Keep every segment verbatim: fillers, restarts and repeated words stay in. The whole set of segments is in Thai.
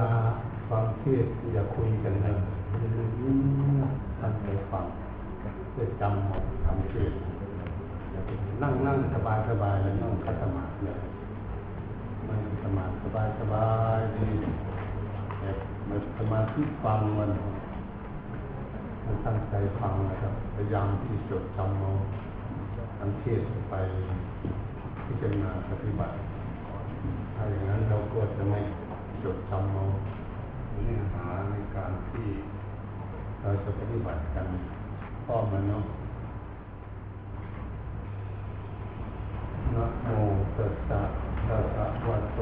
าฟังเทศอย่าคุยกันเลยตั้งใจฟังเพื่อจำหมดคำเทศอย่าไปนั่งนั่งสบายสบายแล้วนั่งขัดสมาธิเลยนั่งสมาธิสบายสบายดีแบบมันสมาธิฟังมันตั้งใจฟังนะครับพยายามที่จดจำเอาคำเทศไปพิจารณาปฏิบัติถ้าอย่างนั้นเราก็จะไม่จดจำเอาเนื้อหาในการที่เราจะปฏิบัติกันพ่อมันเนาะนะโมตัสสะภะคะวะโต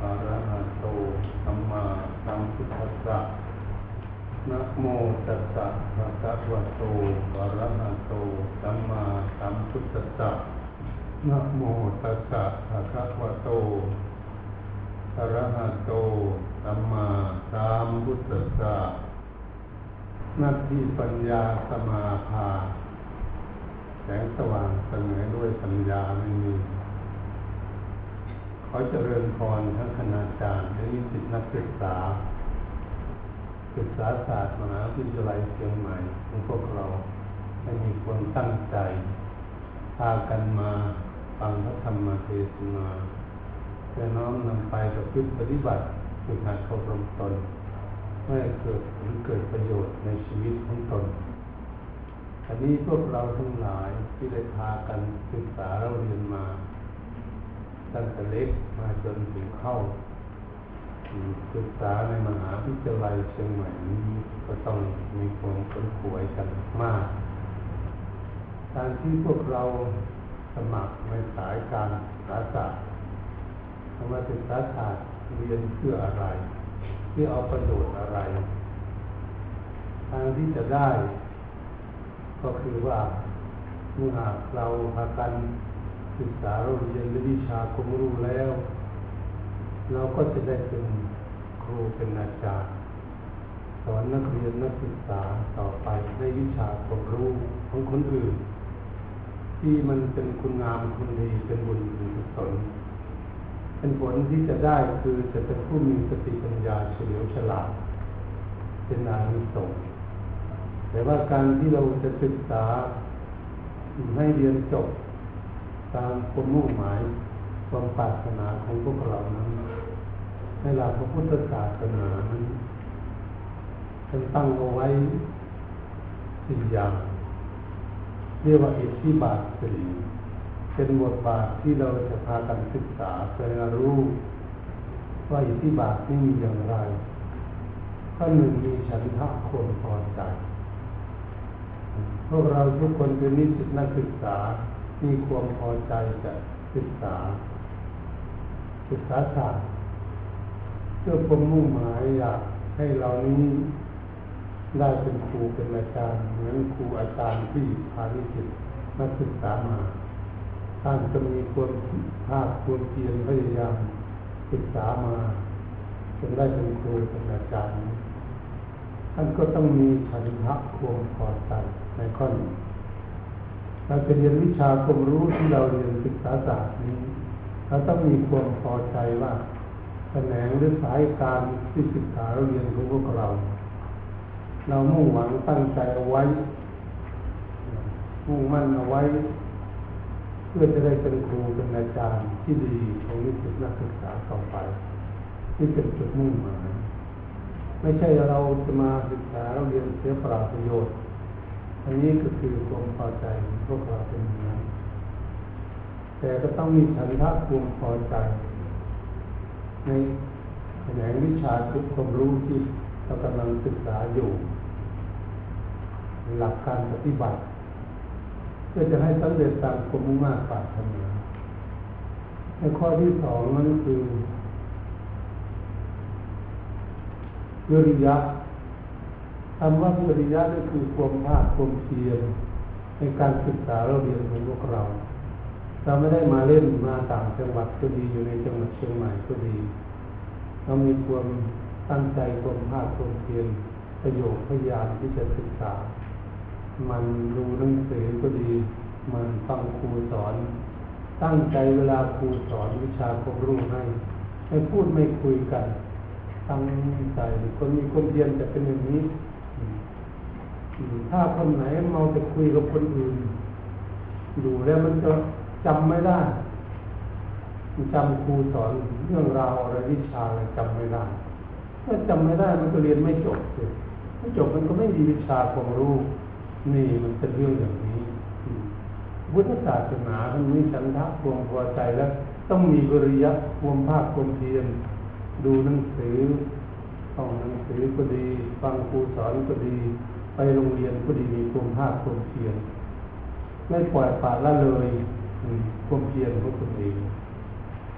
อะระหะโตสัมมาสัมพุทธัสสะนะโมตัสสะภะคะวะโตอะระหะโตสัมมาสัมพุทธัสสะนะโมตัสสะภะคะวะโตอะระหะโตสัมมาสัมพุทธัสสะนาทีปัญญาสมาภาแสงสว่างเสมอด้วยปัญญาไม่มีขอเจริญพรทั้งคณาจารย์และนิสิตนักศึกษาศึกษาศาสตร์มหาวิทยาลัยเชียงใหม่ของพวกเราให้มีความตั้งใจพากันมาฟังพระธรรมเทศนาและน้อมนำไปประพฤติปฏิบัติฝึกหัดอบรมตนให้เกิดผลเกิดประโยชน์ในชีวิตของตนอันนี้พวกเราทั้งหลายที่ได้พากันศึกษาเราเรียนมาตั้งแต่เล็กมาจนถึงเข้าศึกษาในมหาวิทยาลัยเชียงใหม่นี้ก็ต้องมีความขวนขวายกันมากการที่พวกเราสมัครในสายการศึกษาศาสตร์คำว่าศึกษาศาสตร์เรียนเพื่ออะไรที่เอาประโยชน์อะไรทางที่จะได้ก็คือว่าเมื่อหากเราพากันศึกษาเราเรียนวิชาความรู้แล้วเราก็จะได้เป็นครูเป็นอาจารย์สอนนักเรียนนักศึกษาต่อไปในวิชาความรู้ของคนอื่นที่มันเป็นคุณงามคุณดีเป็นบุญเป็นกุศลเป็นผลที่จะได้คือจะเป็นผู้มีสติปัญญาเฉลียวฉลาดเป็นอานิสงส์แต่ว่าการที่เราจะศึกษาให้เรียนจบตามความมุ่งหมายความปรารถนาของพวกเรานั้นในหลักพระพุทธศาสนานั้นท่านตั้งเอาไว้สี่อย่างเรียกว่าอิทธิบาทสี่เป็นบทบาทที่เราจะพากันศึกษาเพื่อรู้ว่าอิทธิบาทนี้มีอย่างไรข้อหนึ่งมีฉันทะความพอใจพวกเราทุกคนเป็นนิสิตนักศึกษามีความพอใจจะศึกษาศึกษาศาสตร์เพื่อความมุ่งหมายอยากให้เรานี้ได้เป็นครูเป็นอาจารย์เหมือนครูอาจารย์ที่พานิสิตนักศึกษามาท่านจะมีความภาคความเพียรพยายามศึกษามาจนได้เป็นครูเป็นอาจารย์ท่านก็ต้องมีฉันทะความพอใจในข้อนี้เราจะเรียนวิชาความรู้ที่เราเรียนศึกษาศาสตร์นี้เราต้องมีความพอใจว่าแขนงหรือสายการที่ศึกษาเราเรียนของพวกเราเรามุ่งหวังตั้งใจเอาไว้มุ่งมั่นเอาไว้เพื่อจะได้เป็นครูเป็นอาจารย์ที่ดีของนิสิตนักศึกษาต่อไปที่เป็นจุดมุ่งหมายไม่ใช่เราจะมาศึกษาเราเรียนเสียเปล่าประโยชน์อันนี้ก็คือความพอใจพวกเราเป็นอย่างนั้นแต่ก็ต้องมีฉันทะความพอใจในแขนงวิชาทุกความรู้ที่เรากำลังศึกษาอยู่หลักการปฏิบัติเพื่อจะให้สำเร็จตามความมุ่งมั่นปรารถนาในข้อที่สองนั่นคือวิริยะคำว่าวิริยะก็คือความภาคความเพียรในการศึกษาเราเรียนของพวกเราเราไม่ได้มาเล่นมาต่างจังหวัดก็ดีอยู่ในจังหวัดเชียงใหม่ก็ดีเรามีความตั้งใจความภาคความเพียรประโยชน์พยายามที่จะศึกษามันดูหนังสือก็ดีมันฟังครูสอนตั้งใจเวลาครูสอนวิชาความรู้ให้ไม่พูดไม่คุยกัน ทำในนิสัยคนมีคนเพียรจะเป็นอย่างนี้ถ้าคนไหนเมาจะคุยกับคนอื่นอยู่แล้วมันจะจำไม่ได้จำครูสอนเรื่องราวอะไรวิชาอะไรจำไม่ได้ถ้าจำไม่ได้มันก็เรียนไม่จบเลยไม่จบมันก็ไม่มีวิชาความรู้นี่มันเป็นเรื่องอย่างนี้พุทธศาสนาท่านมีฉันทะความพอใจแล้วต้องมีวิริยะความภาคความเพียรดูหนังสือท่องหนังสือก็ดีฟังครูสอนก็ดีไปโรงเรียนก็ดีมีความภาคความเพียรไม่ปล่อยปละละเลยความเพียรของตัวเอง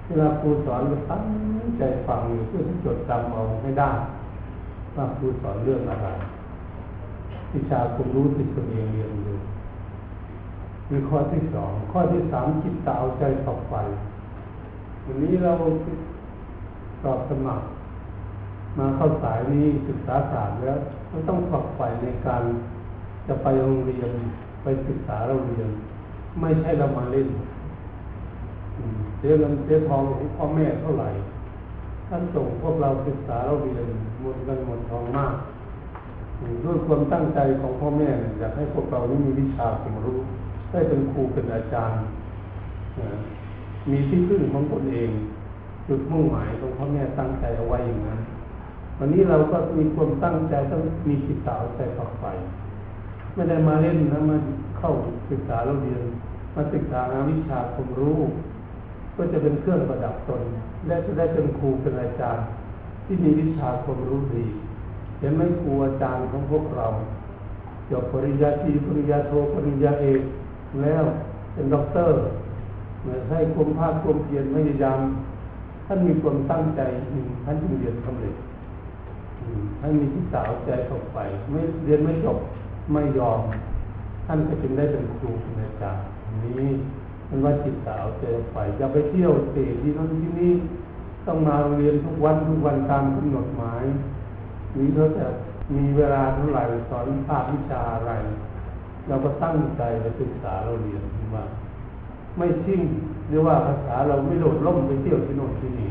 เวลาครูสอนก็ตั้งใจฟังอยู่เพื่อที่จดจำเอาให้ได้ว่าครูสอนเรื่องอะไรวิชาความรู้ที่ตัวเองเรียนอยู่มีข้อที่สองข้อที่สามจิตตาเอาใจฝักใฝ่วันนี้เราสอบสมัครมาเข้าสายนี้ศึกษาศาสตร์แล้วก็ต้องฝักใฝ่ในการจะไปโรงเรียนไปศึกษาเราเรียนไม่ใช่เรามาเล่นเสียเงินเสียทองของพ่อแม่เท่าไหร่ท่านส่งพวกเราศึกษาเราเรียนหมดเงินหมดทองมากด้วยความตั้งใจของพ่อแม่อยากให้พวกเรานี่มีวิชาความรู้ได้เป็นครูเป็นอาจารย์มีที่พึ่งของตนเองจุดมุ่งหมายของพ่อแม่ตั้งใจเอาไว้อย่างนั้นวันนี้เราก็มีความตั้งใจต้องมีจิตสาวใจฝักใฝ่ไม่ได้มาเล่นนะมาเข้าศึกษาเราเรียนมาศึกษาวิชาความรู้ก็จะเป็นเครื่องประดับตนและจะได้เป็นครูเป็นอาจารย์ที่มีวิชาความรู้ดีเห็นไหมครูอาจารย์ของพวกเราจบปริญญาตรีปริญญาโทปริญญาเอกแล้วเป็นด็อกเตอร์เหมือนให้ความภาคความเพียรพยายามท่านมีความตั้งใจท่านจึงเรียนสำเร็จท่านมีที่สาวใจเข้าไปไม่เรียนไม่จบไม่ยอมท่านก็จึงได้เป็นครูเป็นอาจารย์นี้มันว่าจิตสาวใจไปอย่าไปเที่ยวเตะที่นั่นที่นี่ต้องมาเรียนทุกวันทุกวันตามกำหนดหมายนี้เราจะมีเวลาเท่าไหร่สอนภาควิชาอะไรเราก็ตั้งใจไปศึกษาเราเรียนว่าไม่ทิ้งหรือว่าภาษาเราไม่โดดล่มไปเที่ยวที่โน่นที่นี่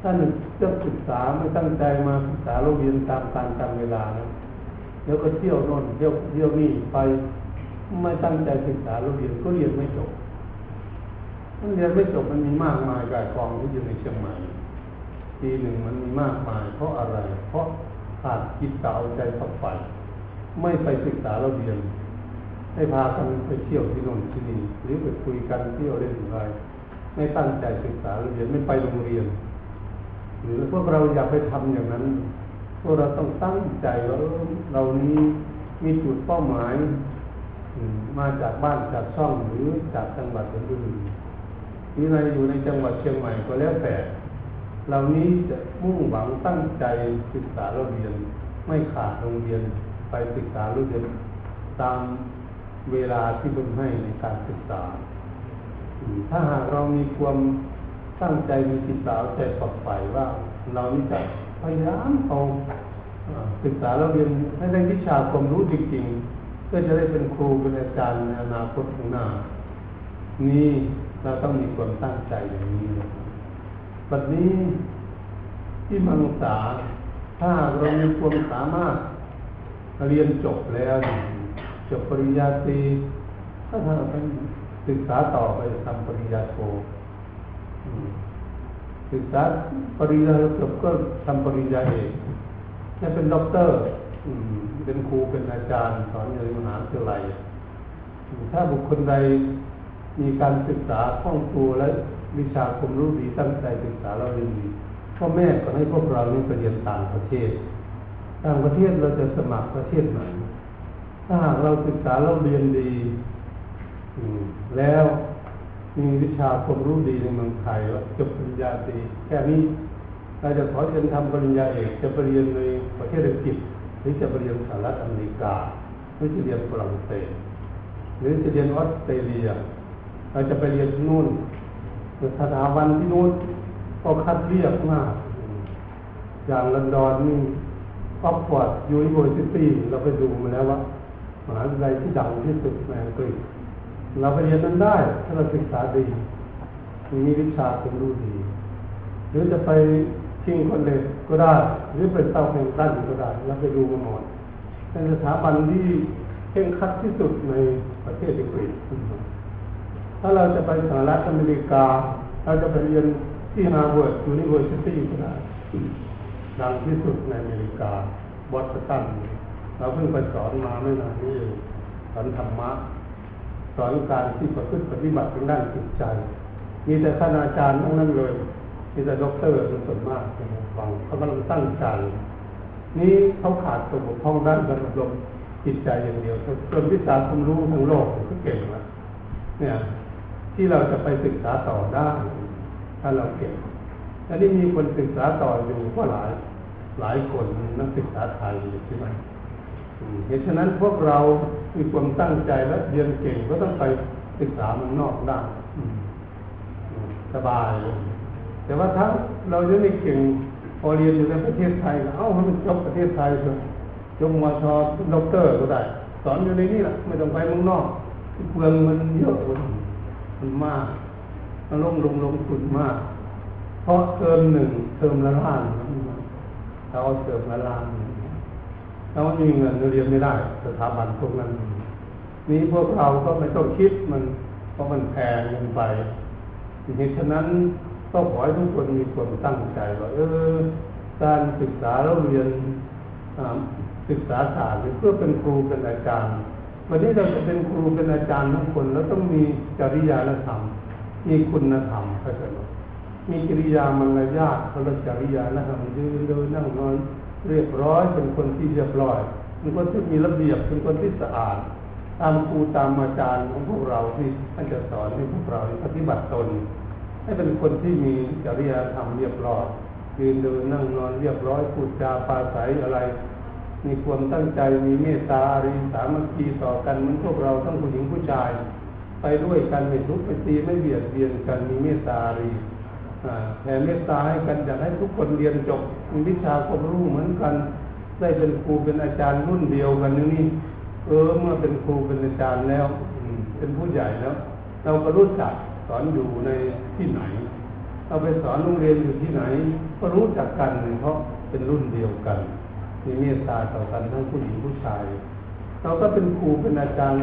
ถ้าหนึ่งเลือกศึกษาไม่ตั้งใจมาศึกษาเราเรียนตามการตามเวลานะแล้วก็เที่ยวโน่นเที่ยวเที่ยวนี่ไปไม่ตั้งใจศึกษาเราเรียนก็เรียนไม่จบมันเรียนไม่จบมันมีมากมายกายกองที่อยู่ในเชียงใหม่ปีหนึ่งมันมีมากมายเพราะอะไรเพราะขาดจิตสาวใจฝักใฝ่ไม่ไปศึกษาเราเรียนให้พากันไปเที่ยวที่โน่นที่นี่หรือไปคุยกันเที่ยวเล่นอะไรไม่ตั้งใจศึกษาเราเรียนไม่ไปโรงเรียนหรือพวกเราอยากไปทำอย่างนั้นพวกเราต้องตั้งใจว่าเรานี้มีจุดเป้าหมายมาจากบ้านจากช่องหรือจากจังหวัดอื่นวินัยอยู่ในจังหวัดเชียงใหม่ก็แล้วแต่เหล่านี้จะมุ่งหวังตั้งใจศึกษาเราเรียนไม่ขาดโรงเรียนไปศึกษาเราเรียนตามเวลาที่พึงให้ในการศึกษาถ้าหากเรามีความตั้งใจมีจิตสาวใจฝักใฝ่ว่าเรานี่จะพยายามเอาศึกษาเราเรียนให้ได้วิชาความรู้จริงๆก็จะได้เป็นครูเป็นอาจารย์ในอนาคตข้างหน้านี่เราต้องมีความตั้งใจอย่างนี้บัดนี้ที่มังสาถ้าเรามีความสามารถเรียนจบแล้วจบปริญญาตรีถ้าท่านเป็นศึกษาต่อไปทำปริญญาโทศึกษาปริญญาจบก็ทำปริญญาเอกถ้าเป็นด็อกเตอร์เป็นครูเป็นอาจารย์สอนในมหาวิทยาลัยถ้าบุคคลใดมีการศึกษาคล่องตัวและวิชาความรู้ดีตั้งใจศึกษาเราเรียนดีพ่อแม่ก็ให้พวกเรานี่ไปเรียนต่างประเทศต่างประเทศเราจะสมัครประเทศไหนถ้าหากเราศึกษาเราเรียนดีแล้วมีวิชาความรู้ดีในเมืองไทยแล้วจบปริญญาตรีแค่นี้เราจะขอเรียนทำปริญญาเอกจะไปเรียนในประเทศอังกฤษหรือจะไปเรียนสหรัฐอเมริกาหรือจะเรียนฝรั่งเศสหรือจะเรียนออสเตรเลียเราจะไปเรียนนู่นสถาบันที่นู้นก็คัดเลือกมากอย่างลอนดอนนี่ออกฟอร์ดยูนิเวอร์ซิตี้เราไปดูมาแล้วว่ามหาวิทยาลัยที่ดังที่สุดในอังกฤษเราไปเรียนนั้นได้ถ้าเราศึกษาดีมีวิชาความรู้ดีหรือจะไป ทิ้งคนเลยก็ได้หรือเป็นเตาแห่งตั้นก็ได้แล้วไปดูกันหมดเป็นสถาบันที่เคร่งครัดที่สุดในประเทศอังกฤษถ้าเราจะไปสหรัฐอเมริกาเราจะไปเรียนที่ฮาร์วาร์ดยูนิเวอร์ซิตี้ก็ได้ดังที่สุดในอเมริกาบอสตันเราเพิ่งไปสอนมาไม่นานนี้เองสอนธรรมะสอนการที่ประพฤติปฏิบัติทางด้านจิตใจมีแต่คณาจารย์ทั้งนั้นเลยมีแต่ด็อกเตอร์เป็นส่วนมากฟังเขากำลังตั้งใจนี้เขาขาดตัวบกพร่องด้านการอบรมจิตใจอย่างเดียวส่วนวิชาความรู้ทั้งโลกก็เก่งนะเนี่ยที่เราจะไปศึกษาต่อได้ถ้าเราเก่งและนี่มีคนศึกษาต่ออยู่ก็หลายหลายคนนักศึกษาไทยอยู่ที่นั่นเหตุฉะนั้นพวกเรามีความตั้งใจและเรียนเก่งก็ต้องไปศึกษาเมืองนอกได้สบายแต่ว่าถ้าเราจะไม่เก่งพอเรียนอยู่ในประเทศไทยเอ้ามันจบประเทศไทยเลยจบมชด็อกเตอร์ก็ได้สอนอยู่ในนี้แหละไม่ต้องไปเมืองนอกเปลืองมันเยอะมันมากมันลงลงลงทุนมากเพราะเทอมหนึ่งเทอมละล้านเราเอาเทอมละล้านเรามีเงินเรียนไม่ได้สถาบันพวกนั้นนี้พวกเราก็ไม่ต้องคิดมันเพราะมันแพงเงินไปเหตุฉะนั้นต้องขอให้ทุกคนมีความตั้งใจว่าเออการศึกษาแล้วเรียนศึกษาศาสตร์เพื่อเป็นครูเป็นอาจารย์วันนี้เราจะเป็นครูเป็นอาจารย์ทุกคนแล้วต้องมีจริยธรรมมีคุณธรรมเข้าใจไหมมีจริยามารยาทเขาเรียกจริยานะฮะมันยืนเดินนั่งนอนเรียบร้อยเป็นคนที่เรียบร้อยเป็นคนที่มีระเบียบเป็นคนที่สะอาดตามครูตามอาจารย์ของพวกเราที่ท่านจะสอนให้พวกเราปฏิบัติตนให้เป็นคนที่มีจริยธรรมเรียบร้อยยืนเดินนั่งนอนเรียบร้อยพูดจาปราศัยอะไรมีความตั้งใจมีเมตตาอารีสามัคคีต่อกันเหมือนพวกเราทั้งผู้หญิงผู้ชายไปด้วยกันไม่ทุบไม่ตีไม่เบียดเบียนกันมีเมตตาอารีแผ่เมตตาให้กันอยากให้ทุกคนเรียนจบมีวิชาความรู้เหมือนกันได้เป็นครูเป็นอาจารย์รุ่นเดียวกันนี่เออเมื่อเป็นครูเป็นอาจารย์แล้วเป็นผู้ใหญ่แล้วเราก็รู้จักสอนอยู่ในที่ไหนเราไปสอนโรงเรียนอยู่ที่ไหนก็รู้จักกันเพราะเป็นรุ่นเดียวกันมีเมตตาต่อกันทั้งผู้หญิงผู้ชายเราก็เป็นครูเป็นอาจารย์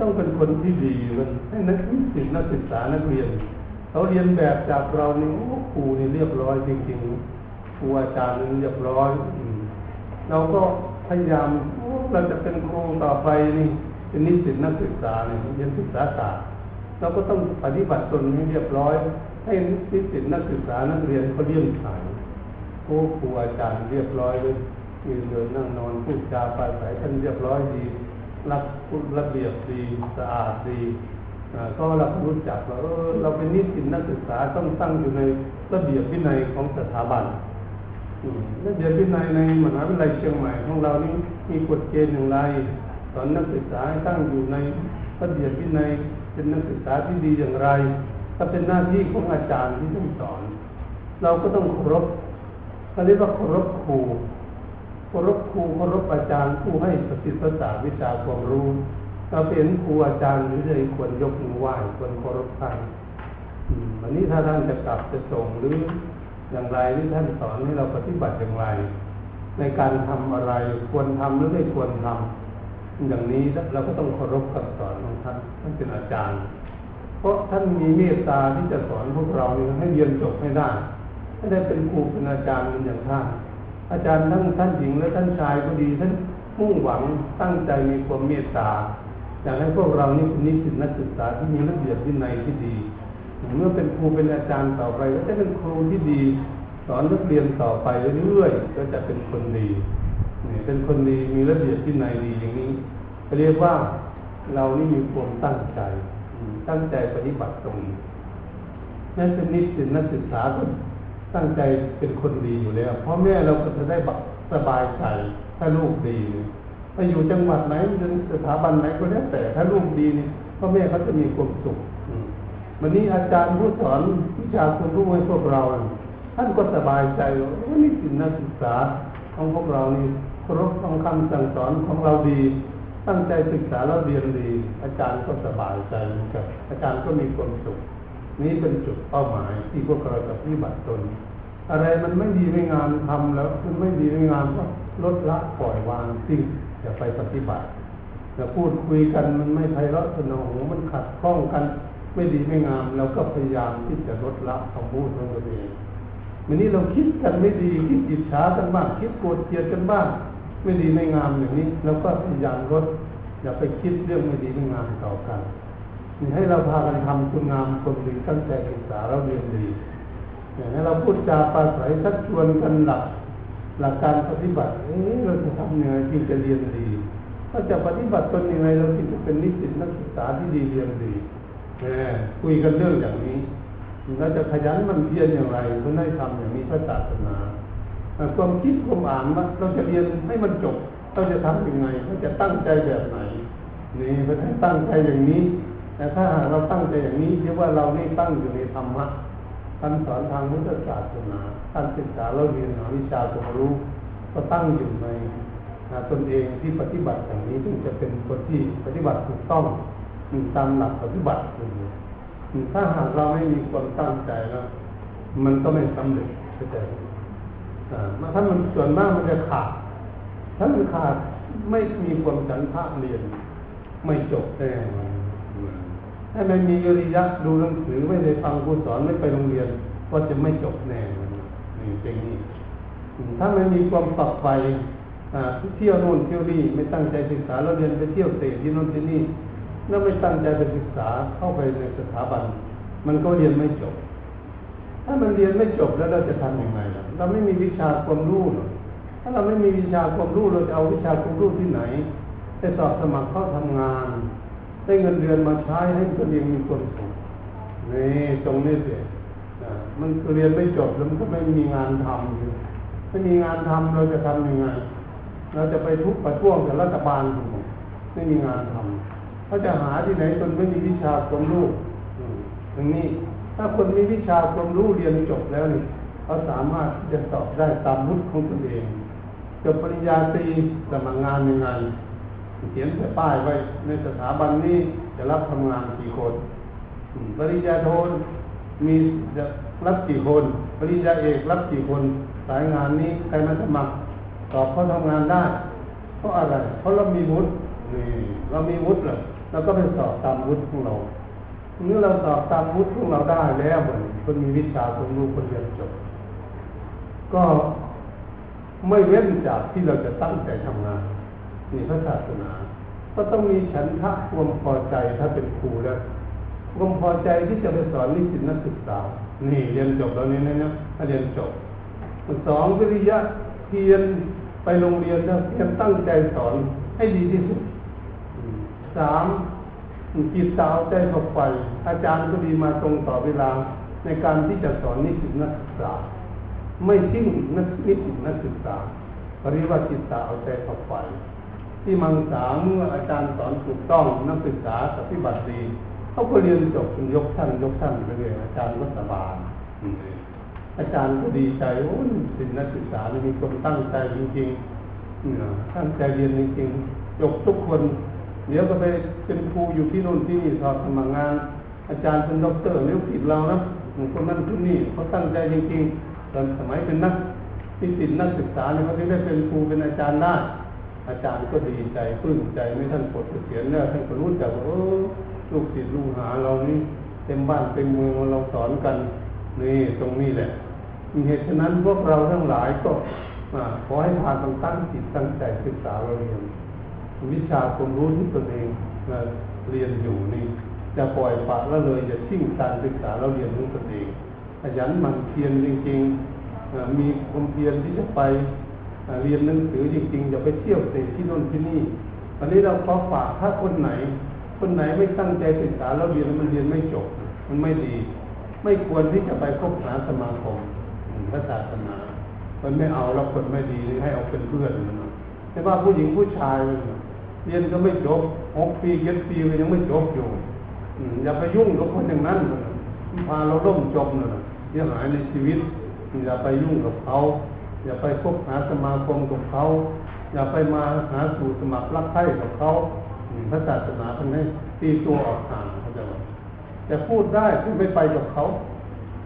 ต้องเป็นคนที่ดีมันให้นักศิลป์นักศึกษานักเรียนเขาเรียนแบบจากเรานี่ครูนี่เรียบร้อยจริงๆครูอาจารย์นี่เรียบร้อยเราก็พยายามเราจะเป็นครูต่อไปนี่เป็นนิสิตนักศึกษาเนี่ยเรียนศึกษาศาสตร์เราก็ต้องปฏิบัติตนให้เรียบร้อยให้นิสิตนักศึกษานักเรียนเขาเลื่อมใสครูครูอาจารย์เรียบร้อยเลยยืนเดินนั่งนอนพูดจาปราศัยท่านเรียบร้อยดีรักระเบียบดีสะอาดดีก็เรารู้จักว่าเออเราเป็นนิสิตนักศึกษาต้องตั้งอยู่ในระเบียบวินัยของสถาบันระเบียบวินัยในมหาวิทยาลัยเชียงใหม่ของเรานี้มีกฎเกณฑ์อย่างไรสอนนักศึกษาตั้งอยู่ในระเบียบวินัยเป็นนักศึกษาที่ดีอย่างไรถ้าเป็นหน้าที่ของอาจารย์ที่ต้องสอนเราก็ต้องเคารพเขาเรียกว่าเคารพครูเคารพครูเคารพอาจารย์ผู้ให้ประสิทธิภาพวิชาความรู้เราเป็นครูอาจารย์หรือใดควรยกมือไหว้ควรเคารพท่านวันนี้ถ้าท่านจะกลับจะส่งหรืออย่างไรที่ท่านสอนให้เราปฏิบัติอย่างไรในการทำอะไรควรทำหรือไม่ควรทำอย่างนี้เราก็ต้องเคารพคำสอนของท่านท่านเป็นอาจารย์เพราะท่านมีเมตตาที่จะสอนพวกเราให้เรียนจบให้ได้ให้ได้เป็นครูเป็นอาจารย์เป็นอย่างท่านอาจารย์ทั้งท่านหญิงและท่านชายก็ดีท่านมุ่งหวังตั้งใจมีความเมตตาอยากให้พวกเรานี่เป็นนิสิตนักศึกษาที่มีระเบียบวินัยที่ดีเมื่อเป็นครูเป็นอาจารย์ต่อไปก็จะเป็นครูที่ดีสอนนักเรียนต่อไปเรื่อยๆก็จะเป็นคนดีเนี่ยเป็นคนดีมีระเบียบวินัยดีอย่างนี้เรียกว่าเรานี่มีความตั้งใจตั้งใจปฏิบัติตรงนั่นเป็นนิสิตนักศึกษาก็ตั้งใจเป็นคนดีอยู่แล้วพ่อแม่เราก็จะได้สบายใจถ้าลูกดีไปอยู่จังหวัดไหนสถาบันไหนก็แล้วแต่ถ้าลูกดีนี่พ่อแม่เขาจะมีความสุขวันนี้อาจารย์ผู้สอนวิชาความรู้ให้พวกเราท่านก็สบายใจว่านี่คือนักศึกษาของพวกเรานี่เคารพคำสั่งสอนของเราดีตั้งใจศึกษาเราเรียนดีอาจารย์ก็สบายใจเหมือนกันอาจารย์ก็มีความสุขนี่เป็นจุดเป้าหมายที่พวกเราจะปฏิบัติตน อะไรมันไม่ดีในงานทำแล้วมันไม่ดีในงานก็ลดละปล่อยวางทิ้งอย่าไปปฏิบัติแต่พูดคุยกันมันไม่ไพเราะสนองหูมันขัดข้องกันไม่ดีไม่งามเราก็พยายามที่จะลดละคำพูดของตัวเองวันนี้เราคิดกันไม่ดีคิดอิจฉากันบ้างคิดโกรธเกลียดกันบ้างไม่ดีไม่งามอย่างนี้เราก็พยายามลดอย่าไปคิดเรื่องไม่ดีไม่งามต่อกันให้เราพากันทำคุณงามความดีตั้งใจศึกษาเราเรียนดีอย่างนั้นเราพูดจาปราศัยชักชวนกันหลักหลักการปฏิบัติเอ๊ะเราจะทำยังไงจึงจะเรียนดีถ้าจะปฏิบัติตนยังไงเราจึงจะเป็นนิสิตนักศึกษาที่ดีเรียนดีเออคุยกันเรื่องอย่างนี้เราจะขยันมันเพียรอย่างไรเพื่อให้ทำอย่างนี้พระศาสนาความคิดความอ่านว่าเราจะเรียนให้มันจบเราจะทำยังไงเราจะตั้งใจแบบไหนนี่เพื่อให้ตั้งใจอย่างนี้แต่ถ้าหากเราตั้งใจอย่างนี้เรียกว่าเราไม่ตั้งอยู่ในธรรมะท่านสอนทางพุทธศาสนาท่านศึกษาเราเรียนหาวิชาความรู้ก็ตั้งอยู่ในตนเองที่ปฏิบัติอย่างนี้ถึงจะเป็นคนที่ปฏิบัติถูกต้องตามหลักปฏิบัติถ้าหากเราไม่มีความตั้งใจแล้วมันก็ไม่สำเร็จเข้าใจไหมท่านมันส่วนมากมันจะขาดท่านขาดไม่มีความฉันทะเรียนไม่จบแน่ถ้าไม่มีวิริยะดูหนังสือไม่ได้ฟังครูสอนไม่ไปโรงเรียนก็จะไม่จบแน่นี่เป็นนี้ถ้าไม่มีความฝักใฝ่เที่ยวโน่นเที่ยวนี่ไม่ตั้งใจศึกษาแล้วเรียนไปเที่ยวเตะที่โน่นที่นี่แล้วไม่ตั้งใจไปศึกษาเข้าไปในสถาบันมันก็เรียนไม่จบถ้ามันเรียนไม่จบแล้วเราจะทำยังไงล่ะเราไม่มีวิชาความรู้หรอกถ้าเราไม่มีวิชาความรู้เราจะเอาวิชาความรู้ที่ไหนไปสอบสมัครเข้าทำงานได้เงินเดือนมาใช้ให้ตัวเองมีความสุขนี่ตรงนี้เสียมันเรียนไม่จบแล้วมันก็ไม่มีงานทำอยู่ไม่มีงานทำเราจะทำยังไงเราจะไปทุกข์ประท้วงกับรัฐบาลไม่มีงานทำเขาจะหาที่ไหนคนไม่มีวิชาความรู้อย่างนี้ถ้าคนมีวิชาความรู้เรียนจบแล้วนี่เขาสามารถที่จะสอบได้ตามวุฒิของตัวเองจบปริญญาตรีจะมางานยังไงเขียนแต่ป้ายไว้ในสถาบันนี้จะรับทำงานกี่คนปริญญาโทมีจะรับกี่คนปริญญาเอกรับกี่คนสายงานนี้ใครมาสมัครตอบเขาทำงานได้เพราะอะไรเพราะเรามีวุฒินี่เรามีวุฒิเหรอเราก็ไปสอบตามวุฒิของเราเมื่อเราสอบตามวุฒิของเราได้แล้วคนมีวิชาคนรู้คนเรียนจบก็ไม่เว้นจากที่เราจะตั้งใจทำงานนี่พระศาสนาก็ต้องมีฉันทะความพอใจถ้าเป็นครูแล้วความพอใจที่จะไปสอนนิสิตนักศึกษานี่เรียนจบแล้วนี่นะนะเรียนจบสองวิริยะเพียรไปโรงเรียนแล้วเพียรตั้งใจสอนให้ดีที่สุดสามจิตสาวใจฝักใฝ่อาจารย์ก็ดีมาตรงต่อเวลาในการที่จะสอนนิสิตนักศึกษาไม่ทิ้งนักนิสิตนักศึกษาเรียกว่าจิตสาวใจฝักใฝ่ที่มังสาเมื่ออาจารย์สอนถูกต้องนักศึกษาปฏิบัติดีเขาก็เรียนจบเป็นยกท่านยกท่านไปเลยอาจารย์ก็สบายอาจารย์ก็ดีใจโอ้ยสินักศึกษานี่มีความตั้งใจจริงๆเนี่ยตั้งใจเรียนจริงๆยกทุกคนเดี๋ยวก็ไปเป็นครูอยู่ที่โน่นที่นี่สอบสมัครงานอาจารย์เป็นด็อกเตอร์เลี้ยวผิดเรานะคนนั้นคนนี้เขาตั้งใจจริงๆตอนสมัยเป็นนักนิสิตนักศึกษาเนี่ยเขาถึงได้เป็นครูเป็นอาจารย์ได้อาจารย์ก็ดีใจปลื้มใจไม่ท่านปลดเสียนแล้วท่านก็รู้จักว่าลูกศิษย์ลูกหาเรานี่เต็มบ้านเต็มเมืองเราสอนกันนี่ตรงนี้แหละเหตุฉะนั้นพวกเราทั้งหลายก็ขอให้พากันตั้งจิตตั้งใจศึกษาเราเรียนวิชาความรู้ที่ตนเองเรียนอยู่นี่จะปล่อยปละละเลยจะทิ้งการศึกษาเราเรียนของตนเองขยันหมั่นเพียรจริงๆมีความเพียรที่จะไปเรียนหนังสือจริงๆอย่าไปเที่ยวเตะที่โน่นที่นี่ตอนนี้เราขอฝากถ้าคนไหนคนไหนไม่ตั้งใจศึกษาแล้วเรียนมันเรียนไม่จบมันไม่ดีไม่ควรที่จะไปคบหาสมาคมพระศาสนามันไม่เอาแล้วคนไม่ดีให้เอาเป็นเพื่อนนะแต่ว่าผู้หญิงผู้ชายเรียนก็ไม่จบหกปีเจ็ดปีก็ยังไม่จบอยู่อย่าไปยุ่งกับคนอย่างนั้นพาเราล่มจมเลยเสียหายในชีวิตอย่าไปยุ่งกับเขาอย่าไปพบหาสมาคมกับเขาอย่าไปมาหาสู่สมัครรักใคร่กับเขาพระศาสนาท่านให้ตีตัวออกห่างเขาจะบอกแต่พูดได้พูดไม่ไปกับเขา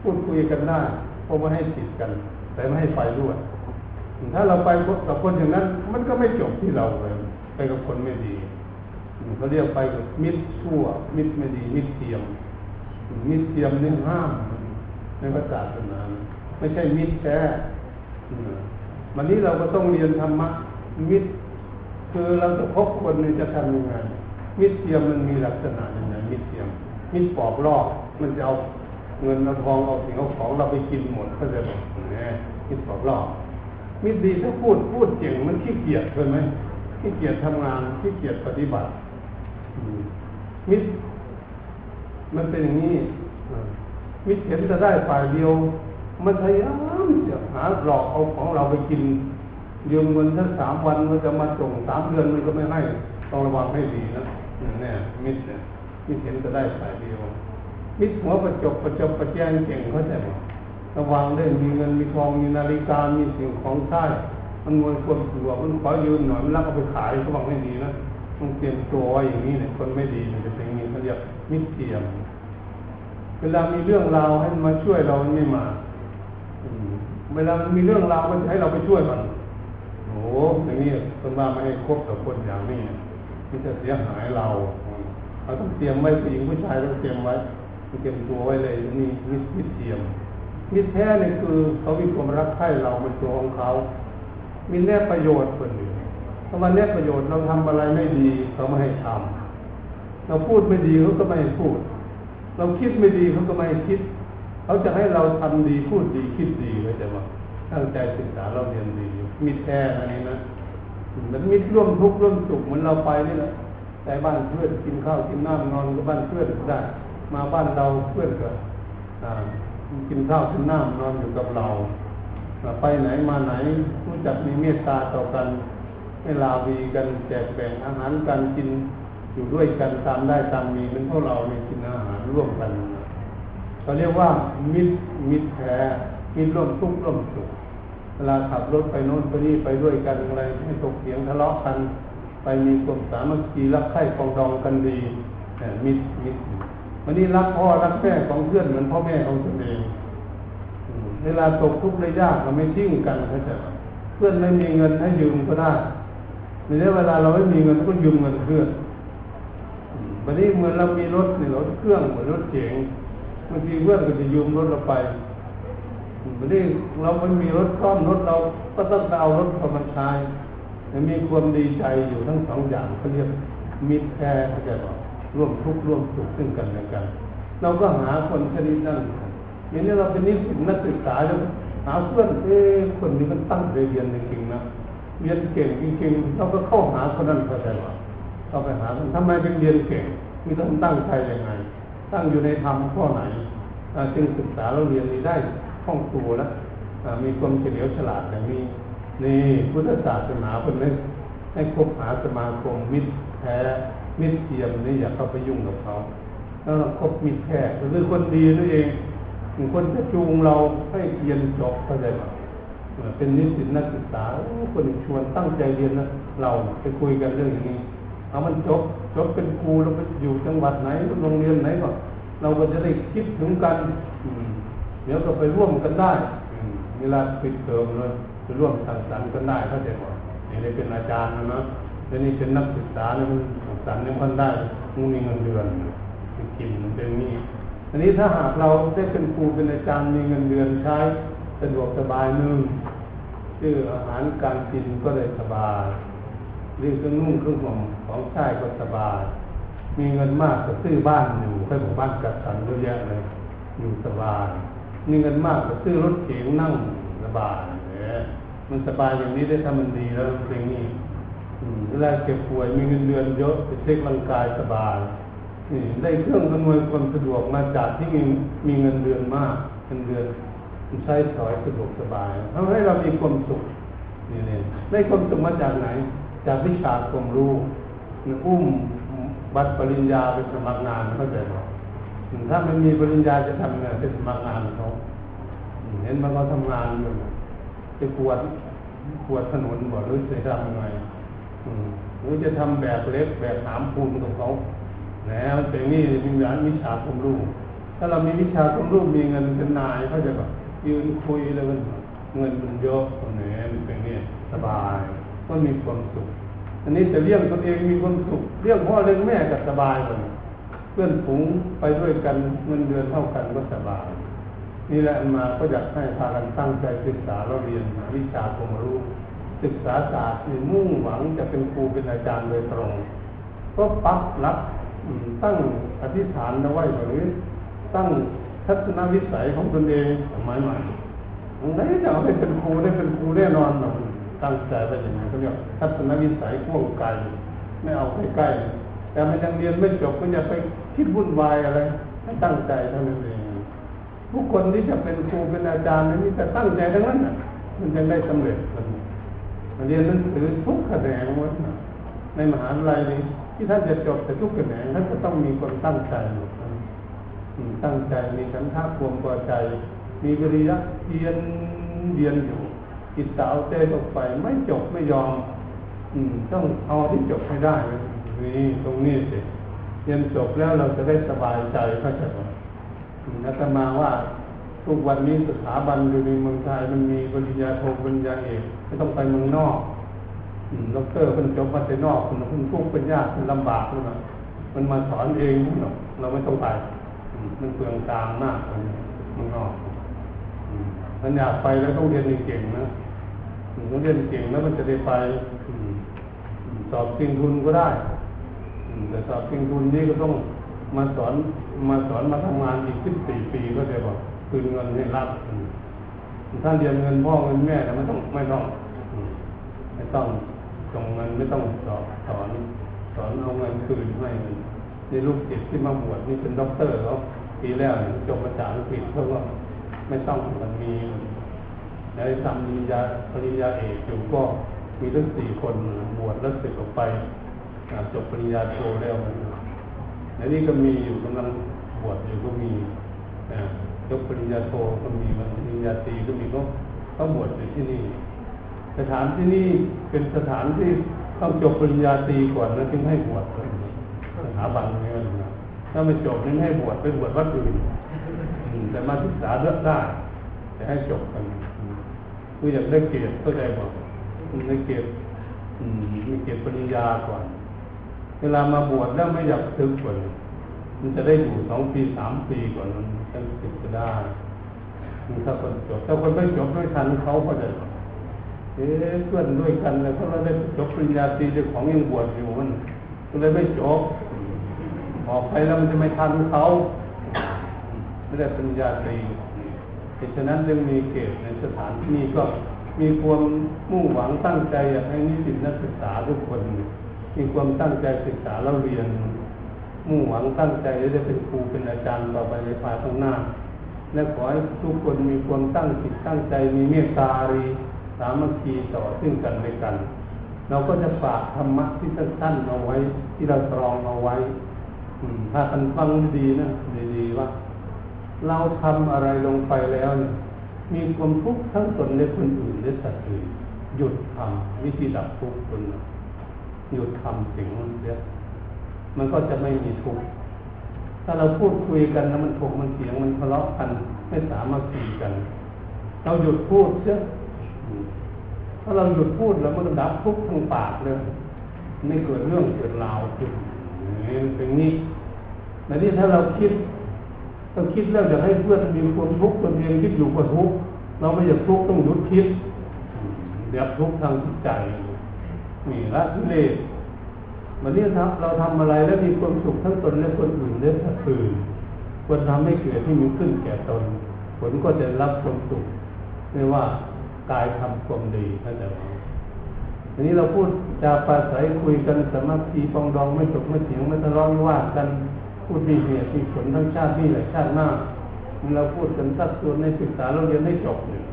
พูดคุยกันได้เพราะว่าให้ติดกัน แต่ไม่ให้ไฟรั่วถ้าเราไปกับคนอย่างนั้นมันก็ไม่จบที่เราเลยไปกับคนไม่ดีเขาเรียกไปกับมิตรชั่วมิตรไม่ดีมิตรเทียมมิตรเทียมนี่ห้ามในพระศาสนาไม่ใช่มิตรแท้วันนี้เราก็ต้องเรียนธรรมะมิตรคือเราจะพบคนนึงจะทำยังไงมิตรเทียมมันมีลักษณะยังไงมิตรเทียมมิตรปอบลอกมันจะเอาเงินเอาทองเอาสิ่งเอาของเราไปกินหมดก็จะแบบนี้มิตรปอบลอกมิตรดีถ้าพูดพูดเก่งมันขี้เกียจเกินไหมขี้เกียจทำงานขี้เกียจปฏิบัติมิตรมันเป็นอย่างนี้มิตรเห็นจะได้ฝ่ายเดียวมันพยายามจะหาหลอกเอาของเราไปกินยืมเงินทั้งสามวันมันจะมาส่งสามเดือนมันก็ไม่ให้ต้องระวังให้ดีนะนี่มิตรเนี่ยมิตรเห็นจะได้ฝ่ายเดียวมิตรหัวประจบประจบประแจงเก่งเขาแต่ว่าระวังเรื่องมีเงินมีทองมีนาฬิกามีสิ่งของใช้มันมวยควบคุมมันขอยืมหน่อยมันรักเอาไปขายก็หวังให้ดีนะต้องเตรียมตัวอย่างนี้เนี่ยคนไม่ดีมันจะเป็นอย่างนี้เขาเรียกมิตรเทียมเวลามีเรื่องราวให้มาช่วยเราไม่มาเวลามีเรื่องราวมันให้เราไปช่วยมันโอ้โหอย่างนี้คนว่าไม่ให้คบกับคนอย่างนี้มันจะเสียหายเราเราต้องเตรียมไว้ผู้หญิงผู้ชายต้องเตรียมไว้ต้องเตรียมตัวไว้เลยนี่มิตรเทียมมิตรแท้เนี่ยคือเขามีความรักใคร่เราเป็นตัวของเขามีแนบประโยชน์คนอื่นถ้ามันแนบประโยชน์เราทำอะไรไม่ดีเขาไม่ให้ทำเราพูดไม่ดีเขาก็ไม่ให้พูดเราคิดไม่ดีเขาก็ไม่ให้คิดเขาจะให้เราทำดีพูดดีคิดดีไว้แต่ว่าตั้งใจศึกษาเราเรียนดีมิตรแท้อันนี้นะมันมิตรร่วมทุกข์ร่วมสุขเหมือนเราไปนี่แหละไปบ้านเพื่อนกินข้าวกินน้ำนอนกับบ้านเพื่อนก็ได้มาบ้านเราเพื่อนก็กินข้าวกินน้ำนอนอยู่กับเราไปไหนมาไหนรู้จักมีเมตตาต่อกันให้ลาวีกันแจกแบ่งอาหารกันกินอยู่ด้วยกันตามได้ตามมีเป็นพวกเราเนี่ยกินอาหารร่วมกันเขาเรียกว่ามิตรมิตรแท้มิตรร่วมทุกข์ร่วมสุขเวลาขับรถไปโน่นไปนี่ไปด้วยกันอะไรไม่ตกเถียงทะเลาะกันไปมีความสามัคคีรักใคร่ปรองดองกันดีมิตรมิตรวันนี้รักพ่อรักแม่ของเพื่อนเหมือนพ่อแม่ของตนเองเวลาตกทุกข์ได้ยากเราไม่ทิ้งกันเข้าใจไหมเพื่อนไม่มีเงินให้ยืมก็ได้ในเวลาเราไม่มีเงินก็ยืมเงินเพื่อนวันนี้เหมือนเรามีรถเนี่ยรถเครื่องเหมือนรถเก๋งบางทีเพื่อนก็จะยืมรถเราไปวันนี้เราไม่มีรถซ่อมรถเราก็ต้องเอารถของมันใช้มีความดีใจอยู่ทั้งสองอย่างเขาเรียกมิตรแท้เข้าใจไหมร่วมทุกข์ร่วมสุขซึ่งกันและกันเราก็หาคนชนิดนั้นอย่างนี้เราเป็นนิสิตนักศึกษาแล้วหาเพื่อนเอ้คนนี้มันตั้งใจเรียนจริงๆนะเรียนเก่งจริงๆเราก็เข้าหาคนนั้นเข้าใจว่าเราไปหาทำไมเป็นเรียนเก่งมีต้องตั้งใจยังไงตั้งอยู่ในธรรมข้อไหนจึงศึกษาเราเรียนนี้ได้คล่องตัวแล้วมีความเฉลียวฉลาดอย่างนี้นี่พุทธศาสนาเป็นให้ให้คบหาสมาคมมิตรแท้มิตรเทียมนี่อย่าเข้าไปยุ่งกับเขาแล้วคบมิตรแท้คือคนดีนั่นเองคนจะจูงเราให้เรียนจบเข้าใจไหมเป็นนิสิตนักศึกษาคนชวนตั้งใจเรียนนะเราไปคุยกันเรื่องอย่างนี้เอามันจบจบเป็นครูเราไปอยู่จังหวัดไหนโรงเรียนไหนก็เราก็จะได้คิดถึงกันเดี๋ยวก็ไปร่วมกันได้เวลาปิดเทอมเลยไปร่วมสังสรรค์กันได้เข้าใจไหมนี่ได้เป็นอาจารย์นะแล้วนี่เป็นนักศึกษาเนี่ยมันสังสรรค์เนี่ยมันได้มันมีเงินเดือนกินมันเป็นนี่อันนี้ถ้าหากเราได้เป็นครูเป็นอาจารย์มีเงินเดือนใช้สะดวกสบายนึงชื่ออาหารการกินก็เลยสบายเรื่องเครื่องนุ่งเครื่องห่มของใช้ก็สบายมีเงินมากก็ซื้อบ้านอยู่ใครบอกบ้านจัดสรรเยอะแยะเลยอยู่สบายมีเงินมากก็ซื้อรถเก๋งนั่งสบายเนี่ยมันสบายอย่างนี้ได้ถ้ามันดีแล้วเป็นอย่างนี้เวลาเจ็บป่วยมีเงินเดือนเยอะไปเช็คร่างกายสบายได้เครื่องอำนวยความสะดวกมาจากที่มีมีเงินเดือนมากเงินเดือนใช้สอยสะดวกสบายทำให้เรามีความสุขนี่เนี่ยได้ความสุขมาจากไหนจากวิชาความรู้อุ้มบัตรปริญญาไปสมัครงานเข้าใจไหมถ้าไม่มีปริญญาจะทำงานไปสมัครงานเขาเห็นมันก็ทำงานอยู่จะขวดขวดถนนบ่หรือจะทำยังไงหรือจะทำแบบเล็กแบบสามภูมิของเขาแล้วแต่นี่มีร้านวิชาความรู้ถ้าเรามีวิชาความรู้มีเงินเป็นนายเขาจะแบบยืนคุยอะไรกัน เงินมันเยอะคนไหนเป็นเนี่ยสบายก็มีความสุขอันนี้จะเลี้ยงตัวเองมีความสุขเลี้ยงพ่อเลี้ยงแม่ก็สบายเลยเพื่อนฝูงไปด้วยกันเงินเดือนเท่ากันก็สบายนี่แหละมาก็อยากให้พากันตั้งใจศึกษาเราเรียนหาวิชาความรู้ศึกษาศาสตร์ที่มุ่งหวังจะเป็นครูเป็นอาจารย์โดยตรงก็ปักหลักตั้งอธิษฐานเอาไว้หรือตั้งทัศนวิสัยของตนเองสมัยใหม่ตรงไหนจะเอาให้เป็นครูได้เป็นครูแน่นอนหรอกตั้งใจไปอย่างนั้นก็เรียกทัศนวิสัยกว้างไกลไม่เอาใกล้ใกล้แต่ไม่ยังเรียนไม่จบก็อย่าไปคิดวุ่นวายอะไรให้ตั้งใจเท่านั้นเองผู้คนที่จะเป็นครูเป็นอาจารย์นี่จะตั้งใจทั้งนั้นมันจะได้สำเร็จเรียนหนังสือทุกแขนงวัดในมหาวิทยาลัยนี้ที่ท่านจะจบแต่ทุกแขนงท่านก็ต้องมีคนตั้งใจตั้งใจมีฉันทะความพอใจมีวิริยะเพียรเรียนอยู่จิตสาวเตะออกไปไม่จบไม่ยอมต้องเอาที่จบให้ได้นี่ตรงนี้สิเรียนจบแล้วเราจะได้สบายใจเข้าใจไหมนักธรรมาว่าทุกวันนี้สถาบันอยู่ในเมืองไทยมันมีปริญญาโทปริญญาเอกไม่ต้องไปเมืองนอกด็อกเตอร์คนจบมาแต่นอกคนคนทุกข์เป็นยากเป็นลำบากเลยนะมันมาสอนเองหรอกเราไม่ต้องไปมันเปลืองตามมากเลยเมืองนอกมันอยากไปแล้วต้องเรียนเก่งนะต้องเรียนเก่งแล้วมันจะได้ไปสอบชิงทุนก็ได้แต่สอบชิงทุนนี่ก็ต้องมาสอนมาสอนมาทำงานอีกสิบสี่ปีก็ได้บอกคืนเงินให้รับถ้าเรียนเงินพ่อเงินแม่แต่ไม่ต้องไม่ต้องไม่ต้องส่งเงินไม่ต้องสอบสอนสอนเอาเงินคืนให้ในลูกศิษย์ที่มาบวชนี่เป็นด็อกเตอร์เขาปีแรกจบมาจากอังกฤษเขาก็ไม่ต้องมันมีในทำปริญญาปริญญาเอกอยู่ก็มีทั้งสี่คนบวชแล้วศึกออกไปจบปริญญาโทแล้วในนี้ก็มีอยู่กำลังบวชอยู่ก็มีจบปริญญาโทก็มีปริญญาตรีก็มีก็ก็บวชอยู่ที่นี่สถานที่นี่เป็นสถานที่ต้องจบปริญญาตรีก่อนแล้วจึงให้บวชสถาบันนี้นะถ้าไม่จบนี่ให้บวชไปบวชวัดอื่นแต่มาศึกษาเรื่องได้แต่ให้จบกันคืออยากได้เกียรติเข้าใจบอกได้เกียรติมีเกียรติปริญญาก่อนเวลามาบวชแล้วไม่อยากศึกก่อนมันจะได้อยู่สองปีสามปีก่อนจะศึกจะได้ถ้าคนจบถ้าคนไม่จบด้วยทันเขาก็จะเอ๊ะเพื่อนด้วยกันเลยเพราะเราได้จบปริญญาตรีเจ้าของยังบวชอยู่มันก็เลยไม่จบออกไปแล้วมันจะไม่ทันเขาไม่ได้ปริญญาตรีเพราะฉะนั้นจึงมีเกณฑ์ในสถานที่นี้ก็มีความมุ่งหวังตั้งใจอยากให้นิสิตนักศึกษาทุกคนมีความตั้งใจศึกษาเล่าเรียนมุ่งหวังตั้งใจจะเป็นครูเป็นอาจารย์ต่อไปในภายข้างหน้าและขอให้ทุกคนมีความตั้งจิตตั้งใจมีเมตตารีสามัคคีต่อซึ่งกันและกันเราก็จะฝากธรรมะที่สั้นๆเอาไว้ที่เราตรองเอาไว้ถ้าท่านฟังดีนะดีๆว่าเราทำอะไรลงไปแล้วเนี่ยมีความทุกข์ทั้งตนและคนอื่นและสัตว์อื่นหยุดทำวิธีดับทุกข์คนหยุดทำสิ่งนั้นเสียมันก็จะไม่มีทุกข์ถ้าเราพูดคุยกันแล้วมันถกมันเถียงมันทะเลาะกันไม่สามัคคีกันเราหยุดพูดเสียถ้าเราหยุดพูดแล้วมันดับทุกข์ทั้งปากเลยไม่เกิดเรื่องเกิดราวขึ้นเป็นนี้ในที่ถ้าเราคิดเราคิดแล้วอยากให้เพื่อนมีความทุกข์ตนเองคิดอยู่กับทุกข์เราไม่อยากทุกข์ต้องหยุดคิดเดี๋ยวทุกข์ทางจิตใจนี่ละกิเลสวันนี้ครับเราทำอะไรแล้วมีความสุขทั้งตนและคนอื่นได้สักคืนควรทำให้เกิดที่มีขึ้นแก่ตนผลก็จะรับความสุขไม่ว่ากายทำความดีนั่นแหละทีนี้เราพูดจาปราศัยคุยกันสามัคคีปรองดองไม่จบไม่เถียงไม่ทะเลาะวิวาทกันพูดดีเหตุดีผลทั้งชาตินี้และชาติหน้าเราพูดกันสักส่วนในศึกษาเราเรียนให้จบหนึ่ง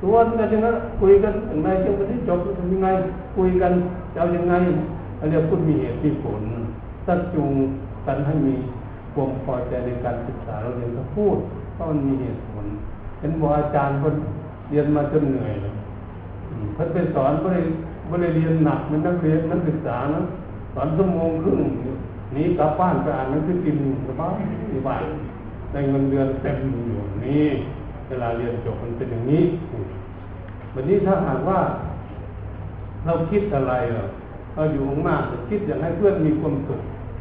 ส่วนกันอย่างนั้นคุยกันอย่างไรจนวันที่จบจะยังไงคุยกันจะยังไงเรียกพูดมีเหตุมีผลสักจูงกันให้มีความพอใจในการศึกษาเราเรียนก็พูดเพราะมันมีเหตุผลเห็นบอกอาจารย์คนเรียนมาจนเหนื่อยเพิ่นไปสอนก็เลยก็เลยเรียนหนักมันนักเรียนนักศึกษานะสอนชั่วโมงครึ่งนี้กลับบ้านไปอ่านหนังสือกินสบายสบายได้เงินเดือนเต็มอยู่นี่เวลาเรียนจบมันเป็นอย่างนี้ วันนี้ถ้าหากว่าเราคิดอะไรเราอยู่มากๆคิดอย่างให้เพื่อนมีความสุข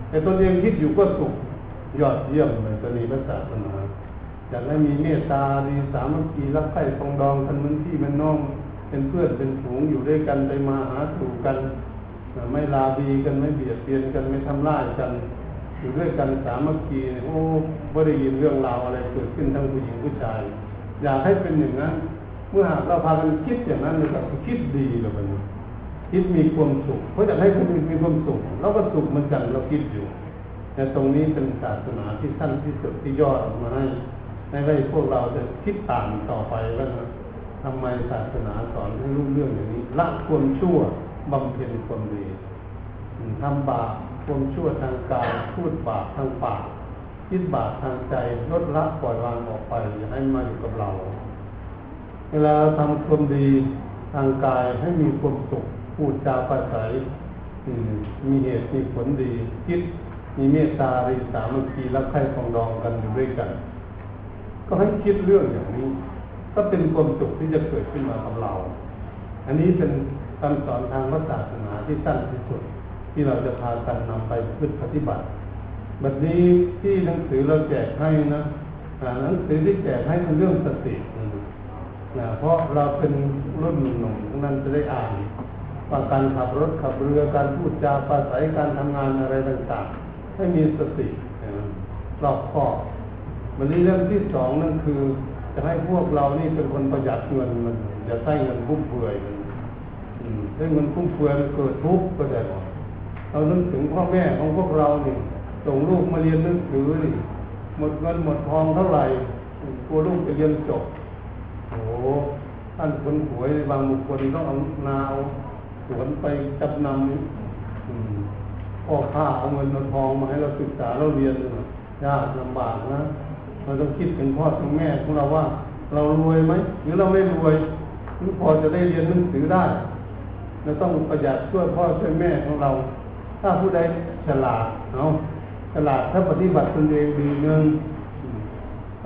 แต่ตนเองคิดอยู่ก็สุขยอดเยี่ยมเลยจะมีพระศาสนาอยากให้มีเมตตาดีสามัคคีรักใคร่ปรองดองกันเหมือนพี่เหมือนน้องเป็นเพื่อนเป็นฝูงอยู่ด้วยกันไปมาหาสู่กันไม่ลาบีกันไม่เบียดเบียนกันไม่ทำร้ายกันอยู่ด้วยกันสามัคคีโอ้ไม่ได้ยินเรื่องราวอะไรเกิดขึ้นทั้งผู้หญิงผู้ชายอยากให้เป็นอย่างนั้นเมื่อหากเราพากันคิดอย่างนั้นเราก็คิดดีเราเป็นคิดมีความสุขเพราะอยากให้คนอื่นมีความสุขเราก็สุขเหมือนกันเราคิดอยู่แต่ตรงนี้เป็นศาสนาที่สั้นที่สุดที่ยอดมาให้ให้พวกเราจะคิดตามต่อไปว่าทำไมศาสนาสอนให้รู้เรื่องอย่างนี้ละความชั่วบำเพ็ญความดีทำบาปความชั่วทางกายพูดบาปทางปากคิดบาปทางใจลดละปล่อยวางออกไปอย่าให้มาอยู่กับเราเวลาทำความดีทางกายให้มีความสุขพูดจาปราศัยมีเหตุมีผลดีคิดมีเมตตาริษามัคคีรักใคร่ปรองดองกันอยู่ด้วยกันก็ให้คิดเรื่องอย่างนี้ก็เป็นความสุขที่จะเกิดขึ้นมากับเราอันนี้เป็นคำสอนทางพระศาสนาที่สั้นที่สุดที่เราจะพากันนำไปปฏิบัติบัดนี้ที่หนังสือเราแจกให้นะหนังสือที่แจกให้เป็นเรื่องสตินะเพราะเราเป็นรุ่นหนุ่มนั้นจะได้อ่านว่าการขับรถขับเรือการพูดจาปราศัยการทำงานอะไรต่างๆให้มีสติรอบคอบวันนี้เรื่องที่สองนั่นคือจะให้พวกเรานี่เป็นคนประหยัดเงินมันอย่าใช้เงินฟุ่มเฟือยมันใช้เงินฟุ่มเฟือยมันเกิดทุกข์ก็ได้หมดเรานึกถึงพ่อแม่ของพวกเราเนี่ยส่งลูกมาเรียนหนังสือนี่หมดเงินหมดทองเท่าไหร่กลัวลูกจะเรียนจบโอ้โหท่านคนหวยบางบุคคลต้องเอานาวสวนไปจำนำออกค่าเอาเงินเอาทองมาให้เราศึกษาเราเรียนยากลำบากนะเราต้องคิดถึงพ่อถึงแม่ของเราว่าเรารวยไหมหรือเราไม่รวยหรือพอจะได้เรียนหนังสือได้เราต้องประหยัดช่วยพ่อช่วยแม่ของเราถ้าผู้ใดฉลาดเอาฉลาดถ้าปฏิบัติตนเองดีหนึ่ง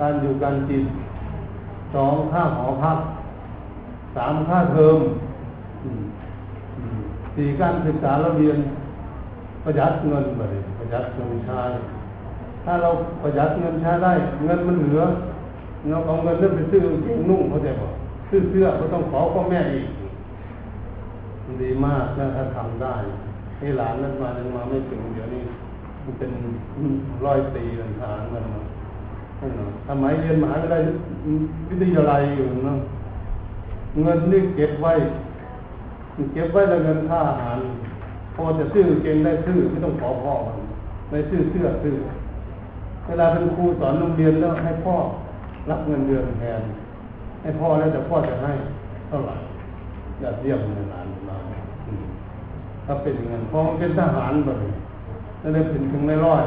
การอยู่การกินสองค่าหอพักสามค่าเทอมสี่การศึกษาเราเรียนประหยัดเงินไปประหยัดเงินใช้ถ้าเราประหยัดเงินใช้ได้เงินมันเหลือเราเอาเงินนั้นไปซื้อกางเกงนุ่งเขาจะบอกซื้อเสื้อก็ต้องขอพ่อแม่อีกดีมากนะถ้าทำได้ให้หลานนั้นมายังมาไม่ถึงเดี๋ยวนี้มันเป็นร้อยปีหลังหางมันทำไมเรียนมหาวิทยาลัยวิทยาลัยอยู่นะเงินนี่เก็บไว้เก็บไว้แล้วเงินค่าอาหารพอจะซื้อกางเกงได้ซื้อไม่ต้องขอพ่อไม่ซื้อเสื้อซื้อเวลาเป็นครูสอนโรงเรียนแล้วให้พ่อรับเงินเดือนแทนให้พ่อแล้วแต่พ่อจะให้เท่าไหร่อยากเรียกเงินหลานมาถ้าเป็นเงินพ่อเป็นทหารแบบนี้แล้วได้เป็นถึงในร้อย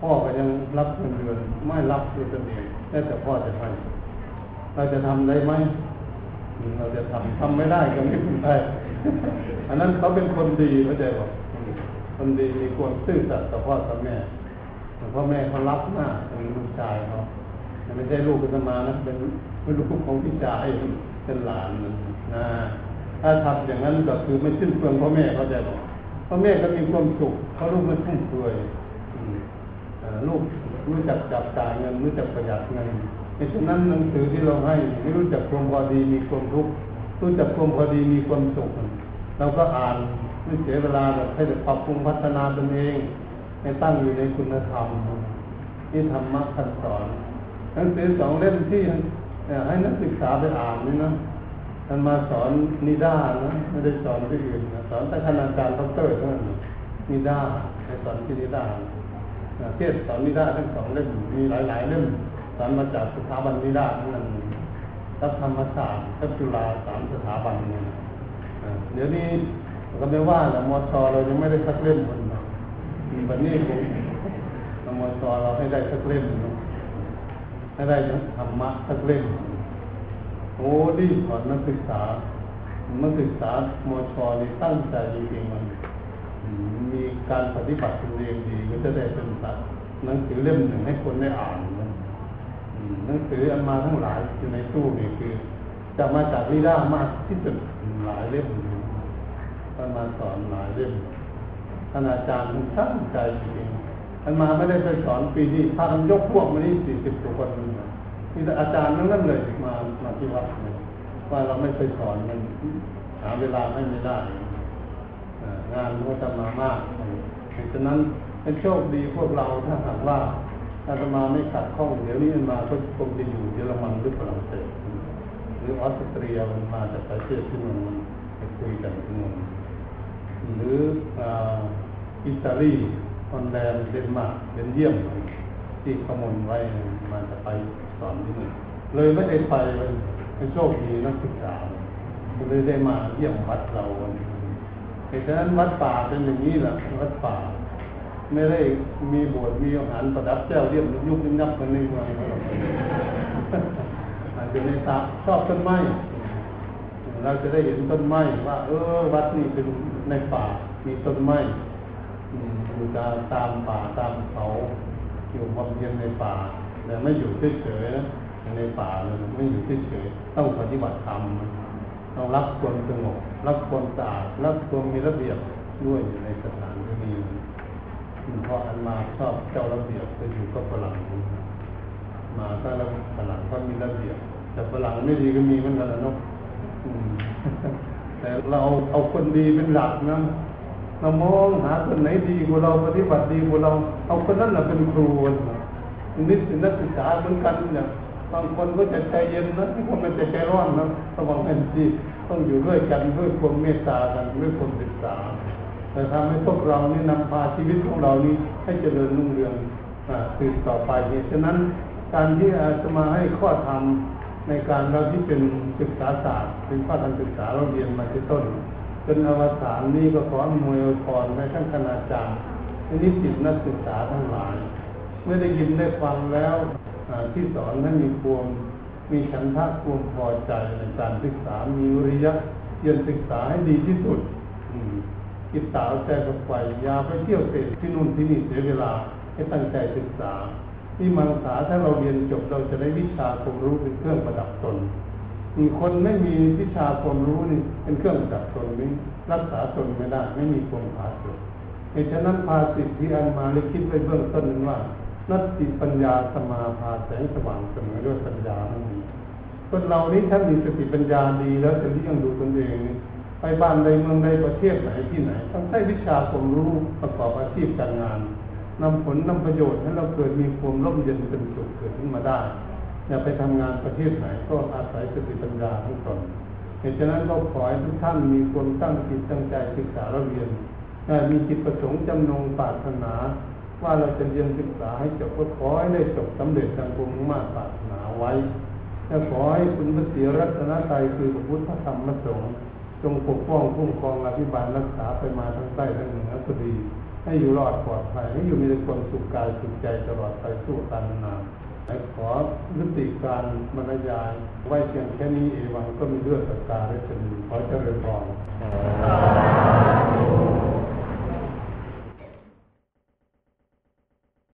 พ่อก็ยังรับเงินเดือนไม่รับเงินเดือนแล้วแต่พ่อจะให้เราจะทำได้ไหมเราจะทำทำไม่ได้ก็ไม่เป็นไรอันนั้นเขาเป็นคนดีเข้าใจป่ะคนดีมีความซื่อสัตย์ต่อพ่อต่อแม่พ่อแม่เขารับหน้าเป็นลูกชายเขาไม่ใช่ลูกกันมานะเป็นลูกของพี่ชายเป็นหลานนะถ้าทำอย่างนั้นก็คือไม่สิ้นเปลืองพ่อแม่เขาใจบอกพ่อแม่ก็มีความสุขเขาลูกไม่ฟุ่มเฟือยลูกรู้จักจับจ่ายเงินรู้จักประหยัดเงินในฉะนั้นหนังสือที่เราให้ไม่รู้จักความพอดีมีความทุกข์รู้จักความพอดีมีความสุขเราก็อ่านไม่เสียเวลาแบบให้ปรับปรุงพัฒนาตนเองให้ตั้งอยู่ในคุณธรรมที่ธรรมะท่านสอนหนังสือสองเล่มที่ให้นักศึกษาไปอ่านนี่นะท่านมาสอนนิด้านะไม่ได้สอนที่อื่นนะสอนแต่คณาจารย์ด็อกเตอร์เท่านั้นนิด้าให้สอนที่นิด้าเทศสอนนิด้าทั้งสองเล่มมีหลายๆเล่มสอนมาจากสถาบันนิด้าทั้งนั้นทัพธรรมศาสตร์ทัพจุฬาสามสถาบันนี่เดี๋ยวนี้ก็ไม่ว่าแต่มอชอเรายังไม่ได้สักเล่มคนวันนี้ผมธรรมศาสตร์เราให้ได้สักเล่มให้ได้ธรรมะสักเล่มโอ้ดีสอนนักศึกษานักศึกษามอชอนี่ตั้งใจจริงๆมันมีการปฏิบัติตัวเองดีก็จะได้เป็นสักหนังสือเล่มหนึ่งให้คนได้อ่านหนังสืออันมาทั้งหลายอยู่ในตู้นี่คือ จะมาจากวิร่ามากที่สุดหลายเล่มท่านมาสอนหลายเล่มท่านอาจารย์มันตั้งใจจริงท่านมาไม่ได้ไปสอนปีนี้พากันยกพวกมานี่สี่สิบกว่าคนนี่อาจารย์นั่นเลยมามาที่วัดว่าเราไม่เคยสอนมันหาเวลาให้ไม่ได้งานก็จะมามากฉะนั้นเป็นโชคดีพวกเราถ้าหากว่าอาตมาไม่ขัดข้องเดี๋ยวนี้มันมาก็คงจะอยู่เยอรมันหรือฝรั่งเศสหรือออสเตรียมันมาจากประเทศที่มันไปคุยกันที่นู่นหรืออิตาลีฮอลแลนด์เดนมาร์กเบลเยียมที่ขมวดไว้มาจะไปสอนที่นู่นเลยไม่ได้ไปเลยเป็นโชคดีนักศึกษาเลยได้มาเยี่ยมวัดเราเพราะฉะนั้นวัดป่าเป็นอย่างนี้แหละวัดป่าไม่ได้มีโบสถ์มีอาหารประดับแก้วเรียบยุบยิ่งนับกันในเมืองอาจจะในตาชอบต้นไม้เราจะได้เห็นต้นไม้ว่าเออวัดนี่เป็นในป่ามีต้นไม้อยู่ตามป่าตามเขาอยู่บำเพ็ญในป่าแต่ไม่อยู่เฉยๆในป่าเลยไม่อยู่เฉยๆต้องปฏิบัติธรรมต้องรักความสงบรักความสะอาดรักความมีระเบียบด้วยอยู่ในสถานที่นี้เพราะอันมาชอบเจ้าระเบียบไปอยู่กับฝรั่งมาถ้าเราฝรั่งก็มีระเบียบแต่ฝรั่งไม่ดีก็มีเหมือนกันนะเนาะแต่เราเอาคนดีเป็นหลักนะเรามองหาคนไหนดีกว่าเราปฏิบัติดีกว่าเราเอาคนนั้นแหละเป็นครูนิสิตนักศึกษาเหมือนกันเนี่ยบางคนก็จะใจเย็นนะที่คนมันจะใจร้อนนะระวังเป็นที่ต้องอยู่ด้วยกันด้วยความเมตตากันด้วยความศึกษาแต่ทำให้พวกเรานี่นำพาชีวิตของเรานี่ให้เจริญรุ่งเรืองสืบต่อไปเนี่ยฉะนั้นการที่อาตมาให้ข้อธรรมในการเราที่เป็นศึกษาศาสตร์เป็นข้อธรรมศึกษาเราเรียนมาที่ต้นจนอวสานนี้ก็ขออวยพรในท่านคณาจารย์นิสิตนักศึกษาทั้งหลายเมื่อได้ยินได้ฟังแล้วที่สอนนั้นมีความมีฉันทะความพอใจในการศึกษามีวิริยะเรียนศึกษาให้ดีที่สุดกิจสาวใจกับไฟยาไปเที่ยวเตะที่นู่นที่นี่เสียเวลาให้ตั้งใจศึกษาที่มังสาถ้าเราเรียนจบเราจะได้วิชาความรู้เป็นเครื่องประดับตนมีคนไม่มีวิชาความรู้นี่เป็นเครื่องประดับตนนี้รักษาตนไม่ได้ไม่มีความผาสุกเหตุฉะนั้นภาสิทธิอันมาเลยคิดไว้เบื้องต้นนั้นว่านัตติปัญญาสมาภาแสงสว่างเสมอด้วยปัญญาทั้งนี้คนเรานี้ถ้ามีสติปัญญาดีแล้วจะเลี้ยงดูตนเองไปบ้านใดเมืองใดประเทศไหนที่ไหนต้องใช้วิชาความรู้ประกอบอาชีพการงานนำผลนำประโยชน์ให้เราเกิดมีความร่มเย็นเป็นสุขเกิดขึ้นมาได้อย่าไปทำงานประเทศไหนก็อาศัยสติปัญญาทั้งตนเหตุฉะนั้นเราขอให้ทุกท่านมีความตั้งจิตตั้งใจศึกษาและเรียนมีจิตประสงค์จำนงปรารถนาว่าเราจะเรียนศึกษาให้จบก็ขอให้ได้จบสำเร็จดังมุ่งมั่นปรารถนาไว้และขอให้คุณพระศรีรัตนตรัยคือพระพุทธธรรมพระสงฆ์จงปกป้องคุ้มครองอภิบาลรักษาไปมาทั้งใต้ทั้งเหนือก็ดีให้อยู่รอดปลอดภัยให้อยู่มีแต่ความสุขกายสุขใจตลอดไปสู้กันนานขอยุติการบรรยายไว้เพียงแค่นี้เอวังก็มีเรื่องศรัทธาและศรัทธาขอเจริญพร